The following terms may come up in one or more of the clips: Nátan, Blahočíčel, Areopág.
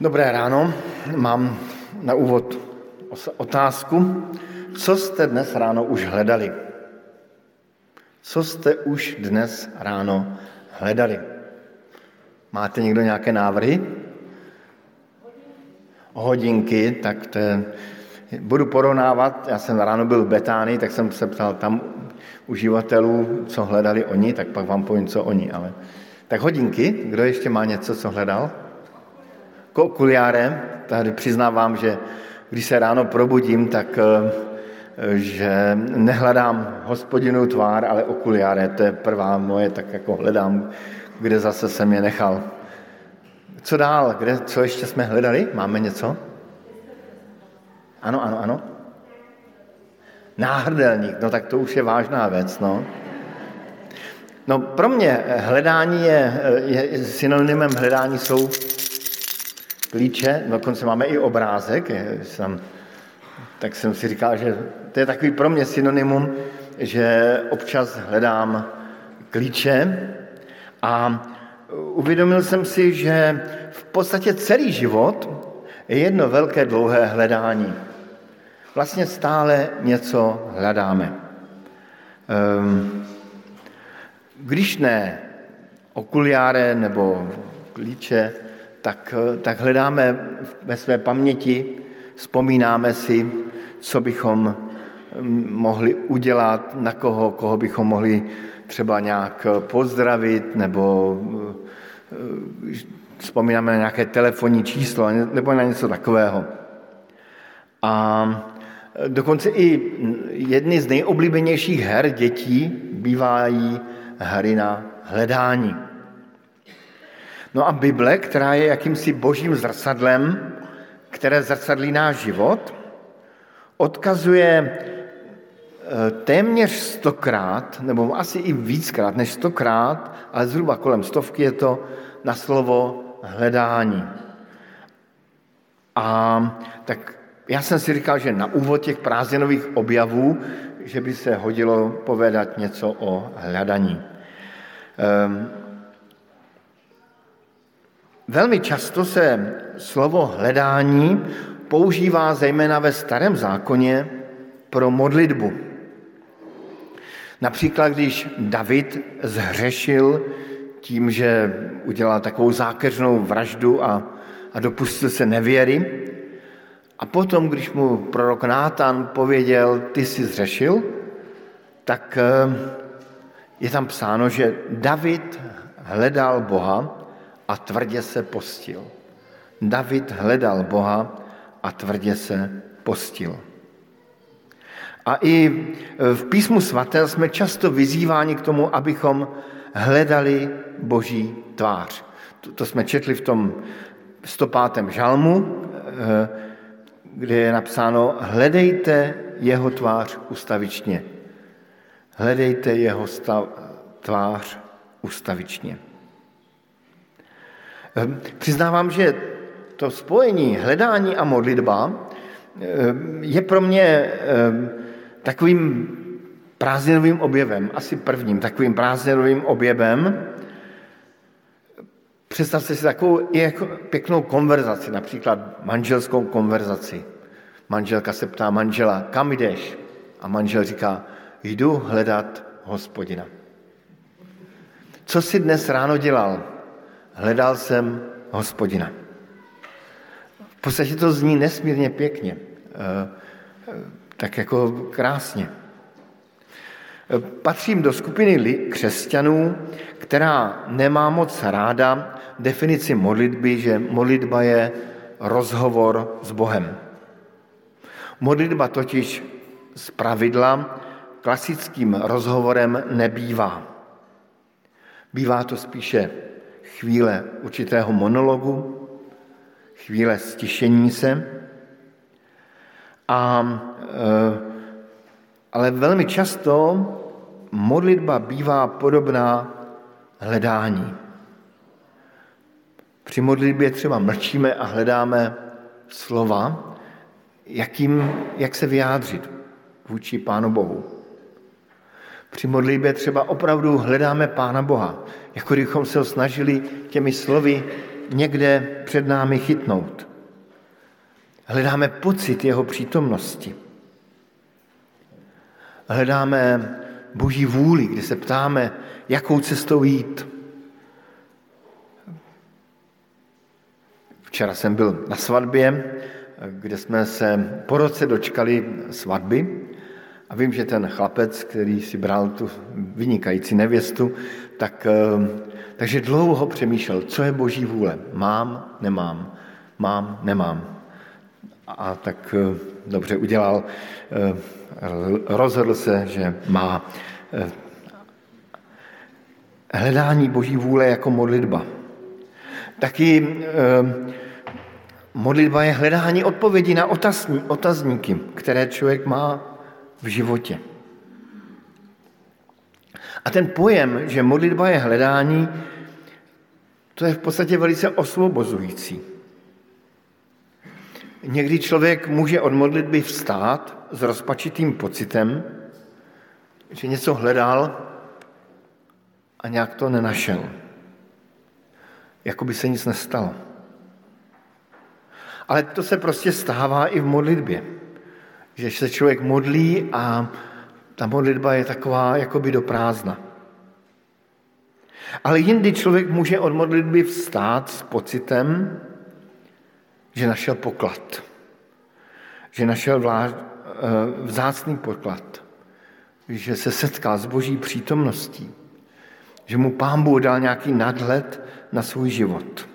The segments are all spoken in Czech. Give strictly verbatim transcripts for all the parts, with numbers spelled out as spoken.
Dobré ráno, mám na úvod otázku. Co jste dnes ráno už hledali? Co jste už dnes ráno hledali? Máte někdo nějaké návrhy? Hodinky, tak to je... Budu porovnávat, já jsem ráno byl v Betánii, tak jsem se ptal tam uživatelů, co hledali oni, tak pak vám povím, co oni, ale... Tak hodinky, kdo ještě má něco, co hledal? Okuliáre, tady přiznávám, že když se ráno probudím, tak že nehledám hospodinu tvár, ale okuliáre, to je prvá moje, tak jako hledám, kde zase jsem je nechal. Co dál, kde, co ještě jsme hledali? Máme něco? Ano, ano, ano. Náhrdelník, no tak to už je vážná věc, no. No pro mě hledání je, je synonymem hledání jsou klíče, dokonce máme i obrázek, je, jsem, tak jsem si říkal, že to je takový pro mě synonymum, že občas hledám klíče a uvědomil jsem si, že v podstatě celý život je jedno velké dlouhé hledání. Vlastně stále něco hledáme. Ehm, Když ne okuliáre nebo klíče, tak, tak hledáme ve své paměti, vzpomínáme si, co bychom mohli udělat, na koho, koho bychom mohli třeba nějak pozdravit, nebo vzpomínáme na nějaké telefonní číslo, nebo na něco takového. A dokonce i jedny z nejoblíbenějších her dětí bývají hry na hledání. No a Bible, která je jakýmsi božím zrcadlem, které zrcadlí náš život, odkazuje téměř stokrát, nebo asi i víckrát než stokrát, ale zhruba kolem stovky je to, na slovo hledání. A tak já jsem si říkal, že na úvod těch prázdninových objavů že by se hodilo povedat něco o hledání. Velmi často se slovo hledání používá zejména ve Starém zákoně pro modlitbu. Například, když David zhřešil tím, že udělal takovou zákeřnou vraždu a, a dopustil se nevěry, a potom, když mu prorok Nátan pověděl, ty jsi zřešil, tak je tam psáno, že David hledal Boha a tvrdě se postil. David hledal Boha a tvrdě se postil. A i v Písmu svatém jsme často vyzýváni k tomu, abychom hledali Boží tvář. To, to jsme četli v tom stopátém žalmu, kde je napsáno, hledejte jeho tvář ustavičně. Hledejte jeho stav, tvář ustavičně. Přiznávám, že to spojení hledání a modlitba je pro mě takovým prázdninovým objevem, asi prvním takovým prázdninovým objevem. Představte si takovou pěknou konverzaci, například manželskou konverzaci. Manželka se ptá manžela, kam jdeš? A manžel říká, jdu hledat Hospodina. Co jsi dnes ráno dělal? Hledal jsem Hospodina. V podstatě to zní nesmírně pěkně, tak jako krásně. Patřím do skupiny křesťanů, která nemá moc ráda definici modlitby, že modlitba je rozhovor s Bohem. Modlitba totiž z pravidla klasickým rozhovorem nebývá. Bývá to spíše chvíle určitého monologu, chvíle stišení se, a, ale velmi často modlitba bývá podobná hledání. Při modlitbě třeba mlčíme a hledáme slova, jakým, jak se vyjádřit vůči Pánu Bohu. Při modlitbě třeba opravdu hledáme Pána Boha, jako kdybychom se ho snažili těmi slovy někde před námi chytnout. Hledáme pocit jeho přítomnosti. Hledáme Boží vůli, kdy se ptáme, jakou cestou jít. Včera jsem byl na svatbě, kde jsme se po roce dočkali svatby a vím, že ten chlapec, který si bral tu vynikající nevěstu, tak, takže dlouho přemýšlel, co je Boží vůle. Mám, nemám, mám, nemám. A tak dobře udělal, rozhodl se, že má. Hledání Boží vůle jako modlitba. Taky modlitba je hledání odpovědi na otazní, otazníky, které člověk má v životě. A ten pojem, že modlitba je hledání, to je v podstatě velice osvobozující. Někdy člověk může od modlitby vstát s rozpačitým pocitem, že něco hledal a nějak to nenašel. Jako by se nic nestalo. Ale to se prostě stává i v modlitbě. Že se člověk modlí a ta modlitba je taková jakoby do prázdna. Ale jindy člověk může od modlitby vstát s pocitem, že našel poklad. Že našel vzácný poklad. Že se setkal s Boží přítomností. Že mu Pán Bůh dal nějaký nadhled na svůj život.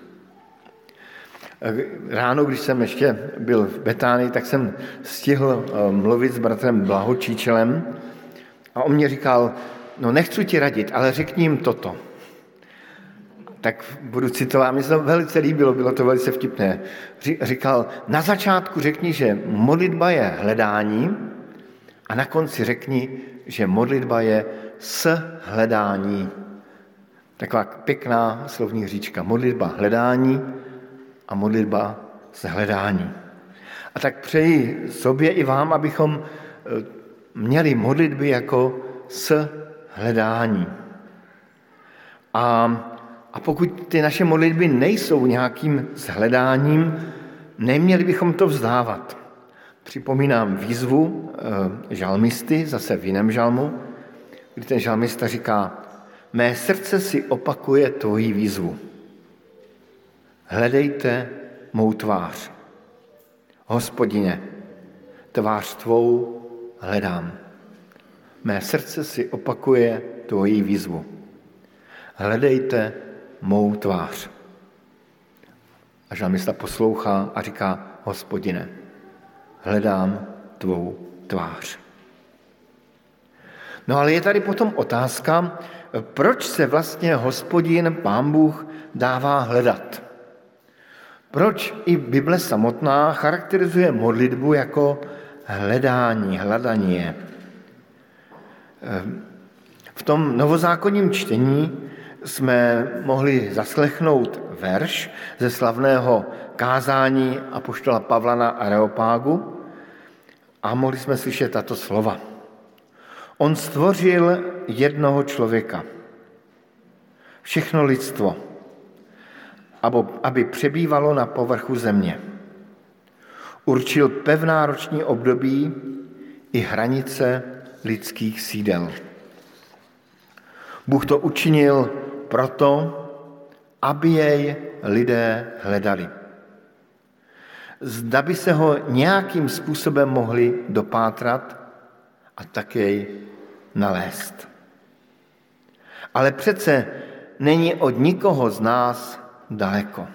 Ráno, když jsem ještě byl v Betánii, tak jsem stihl mluvit s bratrem Blahočíčelem a on mě říkal, no nechci ti radit, ale řekni jim toto. Tak budu citovat, mě se to velice líbilo, bylo to velice vtipné. Říkal, na začátku řekni, že modlitba je hledání a na konci řekni, že modlitba je shledání. Taková pěkná slovní hříčka. Modlitba hledání a modlitba shledání. A tak přeji sobě i vám, abychom měli modlitby jako shledání. A, a pokud ty naše modlitby nejsou nějakým shledáním, neměli bychom to vzdávat. Připomínám výzvu žalmisty, zase v jiném žalmu, kdy ten žalmista říká, mé srdce si opakuje tvoji výzvu. Hledejte mou tvář. Hospodine, tvář tvou hledám. Mé srdce si opakuje tvoji výzvu. Hledejte mou tvář. A žalmista poslouchá a říká, Hospodine, hledám tvou tvář. No ale je tady potom otázka, proč se vlastně Hospodin, Pán Bůh, dává hledat? Proč i Bible samotná charakterizuje modlitbu jako hledání, hledanie? V tom novozákonním čtení jsme mohli zaslechnout verš ze slavného kázání apoštola Pavla na Areopágu a mohli jsme slyšet tato slova. On stvořil jednoho člověka, všechno lidstvo, aby přebývalo na povrchu země. Určil pevná roční období i hranice lidských sídel. Bůh to učinil proto, aby jej lidé hledali. Zda by se ho nějakým způsobem mohli dopátrat a tak jej nalézt. Ale přece není od nikoho z nás daleko.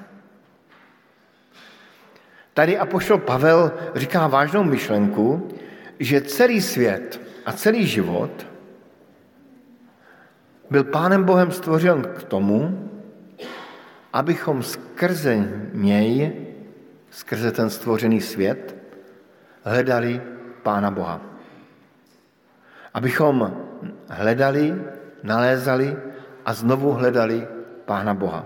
Tady apoštol Pavel říká vážnou myšlenku, že celý svět a celý život byl Pánem Bohem stvořen k tomu, abychom skrze něj, skrze ten stvořený svět, hledali Pána Boha. Abychom hledali, nalézali a znovu hledali Pána Boha.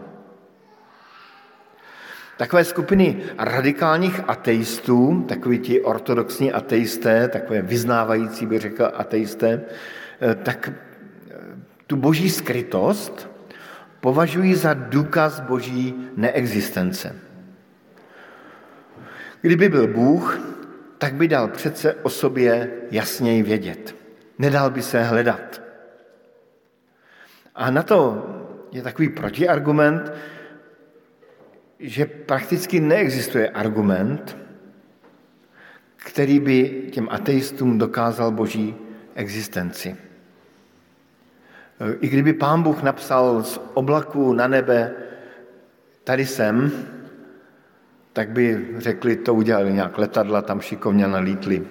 Takové skupiny radikálních ateistů, takoví ti ortodoxní ateisté, takové vyznávající, bych řekl, ateisté, tak tu boží skrytost považují za důkaz boží neexistence. Kdyby byl Bůh, tak by dal přece o sobě jasněji vědět. Nedal by se hledat. A na to je takový protiargument, že prakticky neexistuje argument, který by těm ateistům dokázal boží existenci. I kdyby Pán Bůh napsal z oblaku na nebe, tady jsem, tak by řekli, to udělali nějak letadla, tam šikovně nalítli.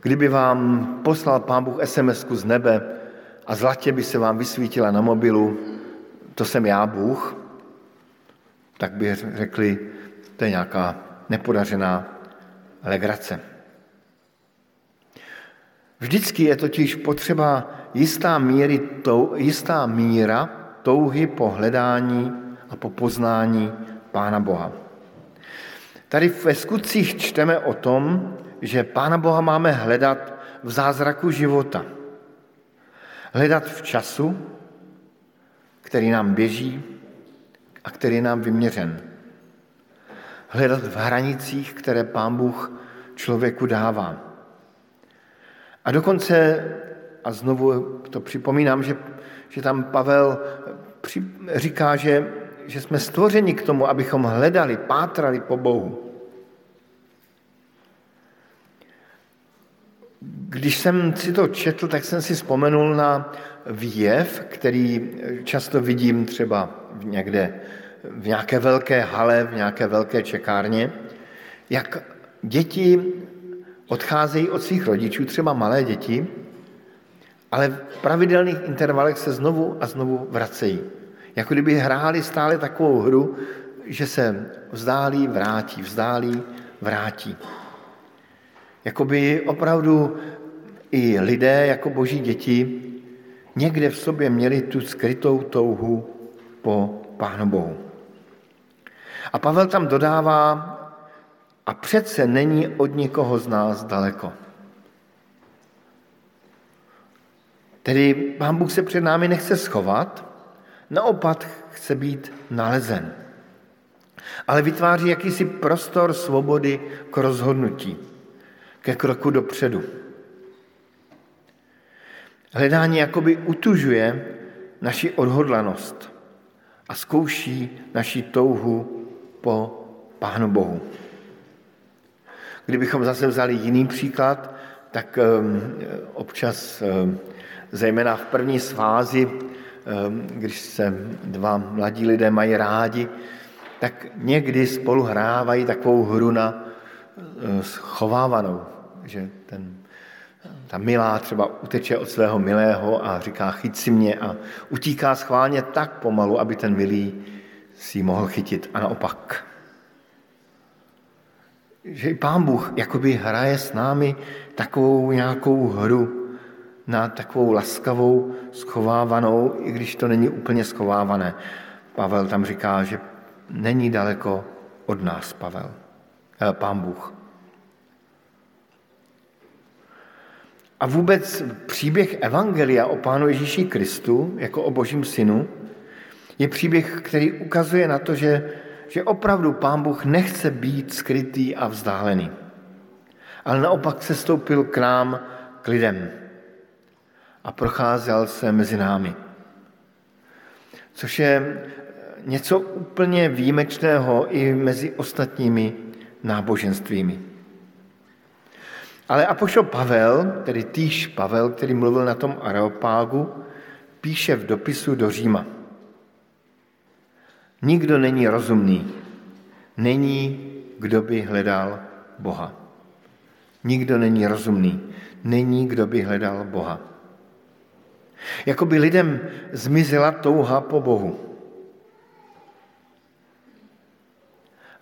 Kdyby vám poslal Pán Bůh es em esku z nebe a zlatě by se vám vysvítila na mobilu, to jsem já, Bůh, tak by řekli, to je nějaká nepodařená legrace. Vždycky je totiž potřeba jistá, míry, tou, jistá míra touhy po hledání a po poznání Pána Boha. Tady ve Skutcích čteme o tom, že Pána Boha máme hledat v zázraku života. Hledat v času, který nám běží a který je nám vyměřen. Hledat v hranicích, které Pán Bůh člověku dává. A dokonce, a znovu to připomínám, že, že tam Pavel při, říká, že, že jsme stvořeni k tomu, abychom hledali, pátrali po Bohu. Když jsem si to četl, tak jsem si vzpomenul na výjev, který často vidím třeba někde v nějaké velké hale, v nějaké velké čekárně, jak děti odcházejí od svých rodičů, třeba malé děti, ale v pravidelných intervalech se znovu a znovu vracejí. Jako kdyby hráli stále takovou hru, že se vzdálí, vrátí, vzdálí, vrátí. Jakoby opravdu i lidé jako boží děti někde v sobě měli tu skrytou touhu po Pánu Bohu. A Pavel tam dodává, a přece není od nikoho z nás daleko. Tedy Pán Bůh se před námi nechce schovat, naopak chce být nalezen. Ale vytváří jakýsi prostor svobody k rozhodnutí, ke kroku dopředu. Hledání jakoby utužuje naši odhodlanost a zkouší naši touhu po Pánu Bohu. Kdybychom zase vzali jiný příklad, tak občas, zejména v první fázi, když se dva mladí lidé mají rádi, tak někdy spolu hrávají takovou hru na schovávanou, že ten, ta milá třeba uteče od svého milého a říká chyť si mě a utíká schválně tak pomalu, aby ten milý si ji mohl chytit a naopak. Že Pán Bůh jakoby hraje s námi takovou nějakou hru na takovou laskavou, schovávanou, i když to není úplně schovávané. Pavel tam říká, že není daleko od nás Pavel, eh, Pán Bůh. A vůbec příběh Evangelia o Pánu Ježíši Kristu, jako o Božím synu, je příběh, který ukazuje na to, že že opravdu Pán Bůh nechce být skrytý a vzdálený, ale naopak se stoupil k nám, k lidem a procházel se mezi námi. Což je něco úplně výjimečného i mezi ostatními náboženstvími. Ale apoštol Pavel, tedy týž Pavel, který mluvil na tom Areopágu, píše v dopisu do Říma. Nikdo není rozumný, není, kdo by hledal Boha. Nikdo není rozumný, není, kdo by hledal Boha. Jakoby lidem zmizela touha po Bohu.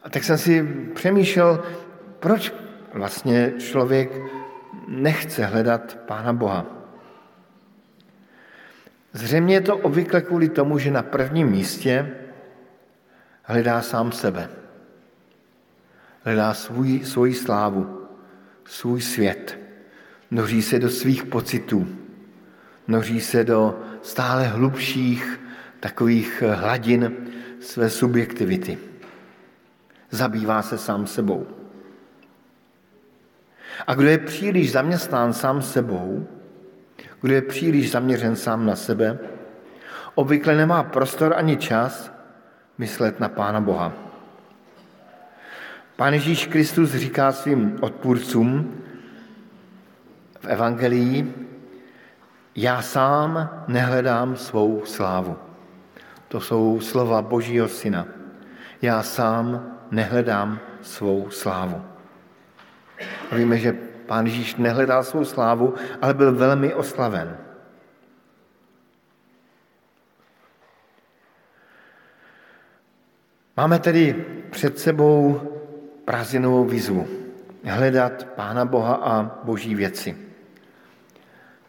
A tak jsem si přemýšlel, proč vlastně člověk nechce hledat Pána Boha. Zřejmě je to obvykle kvůli tomu, že na prvním místě hledá sám sebe, hledá svůj, svoji slávu, svůj svět, noří se do svých pocitů, noří se do stále hlubších takových hladin své subjektivity. Zabývá se sám sebou. A kdo je příliš zaměstnán sám sebou, kdo je příliš zaměřen sám na sebe, obvykle nemá prostor ani čas myslet na Pána Boha. Pán Ježíš Kristus říká svým odpůrcům v evangelii: já sám nehledám svou slávu. To jsou slova Božího Syna. Já sám nehledám svou slávu. A víme, že Pán Ježíš nehledal svou slávu, ale byl velmi oslaven. Máme tedy před sebou prázdninovou výzvu. Hledat Pána Boha a Boží věci.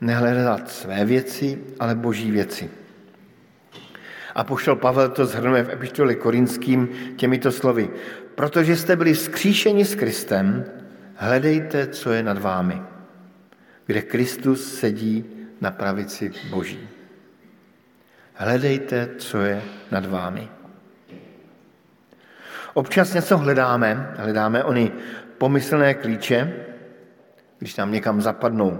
Nehledat své věci, ale Boží věci. Apoštol Pavel to shrnuje v epištole Korinským těmito slovy: protože jste byli vzkříšeni s Kristem, hledejte, co je nad vámi, kde Kristus sedí na pravici Boží. Hledejte, co je nad vámi. Občas něco hledáme, hledáme ony pomyslné klíče, když nám někam zapadnou.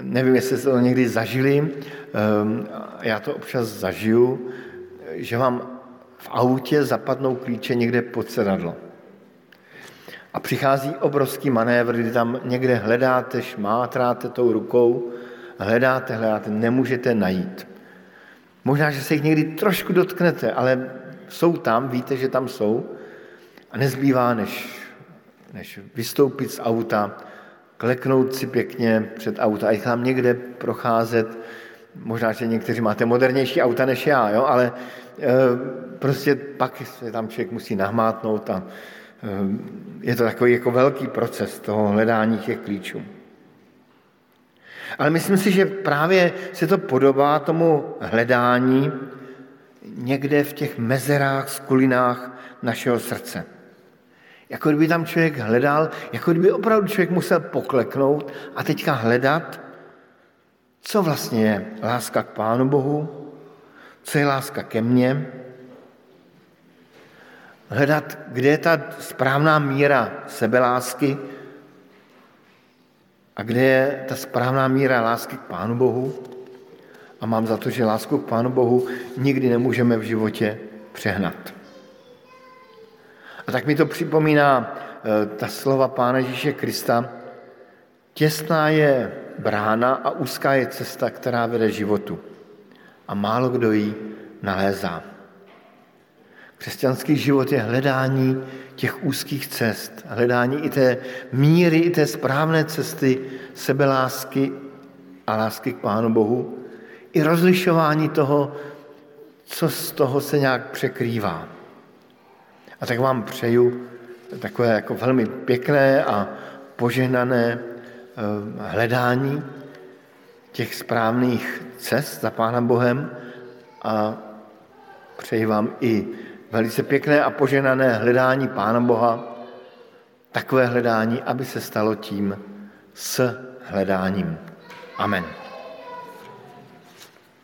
Nevím, jestli jste to někdy zažili, já to občas zažiju, že vám v autě zapadnou klíče někde pod sedadlo. A přichází obrovský manévr, kdy tam někde hledáte, šmátráte tou rukou, hledáte, hledáte, nemůžete najít. Možná, že se jich někdy trošku dotknete, ale jsou tam, víte, že tam jsou, a nezbývá, než, než vystoupit z auta, kleknout si pěkně před auta a jich tam někde procházet. Možná, že někteří máte modernější auta než já, jo? ale e, prostě pak se tam člověk musí nahmátnout a je to takový jako velký proces toho hledání těch klíčů. Ale myslím si, že právě se to podobá tomu hledání někde v těch mezerách, skulinách našeho srdce. Jako kdyby tam člověk hledal, jako kdyby opravdu člověk musel pokleknout a teďka hledat, co vlastně je láska k Pánu Bohu, co je láska ke mně, hledat, kde je ta správná míra sebelásky a kde je ta správná míra lásky k Pánu Bohu. A mám za to, že lásku k Pánu Bohu nikdy nemůžeme v životě přehnat. A tak mi to připomíná ta slova Pána Ježíše Krista: těsná je brána a úzká je cesta, která vede životu, a málo kdo ji nalézá. Křesťanský život je hledání těch úzkých cest, hledání i té míry, i té správné cesty sebelásky a lásky k Pánu Bohu, i rozlišování toho, co z toho se nějak překrývá. A tak vám přeju takové jako velmi pěkné a požehnané hledání těch správných cest za Pánem Bohem a přeji vám i velice pěkné a poženané hledání Pána Boha, takové hledání, aby se stalo tím s hledáním. Amen.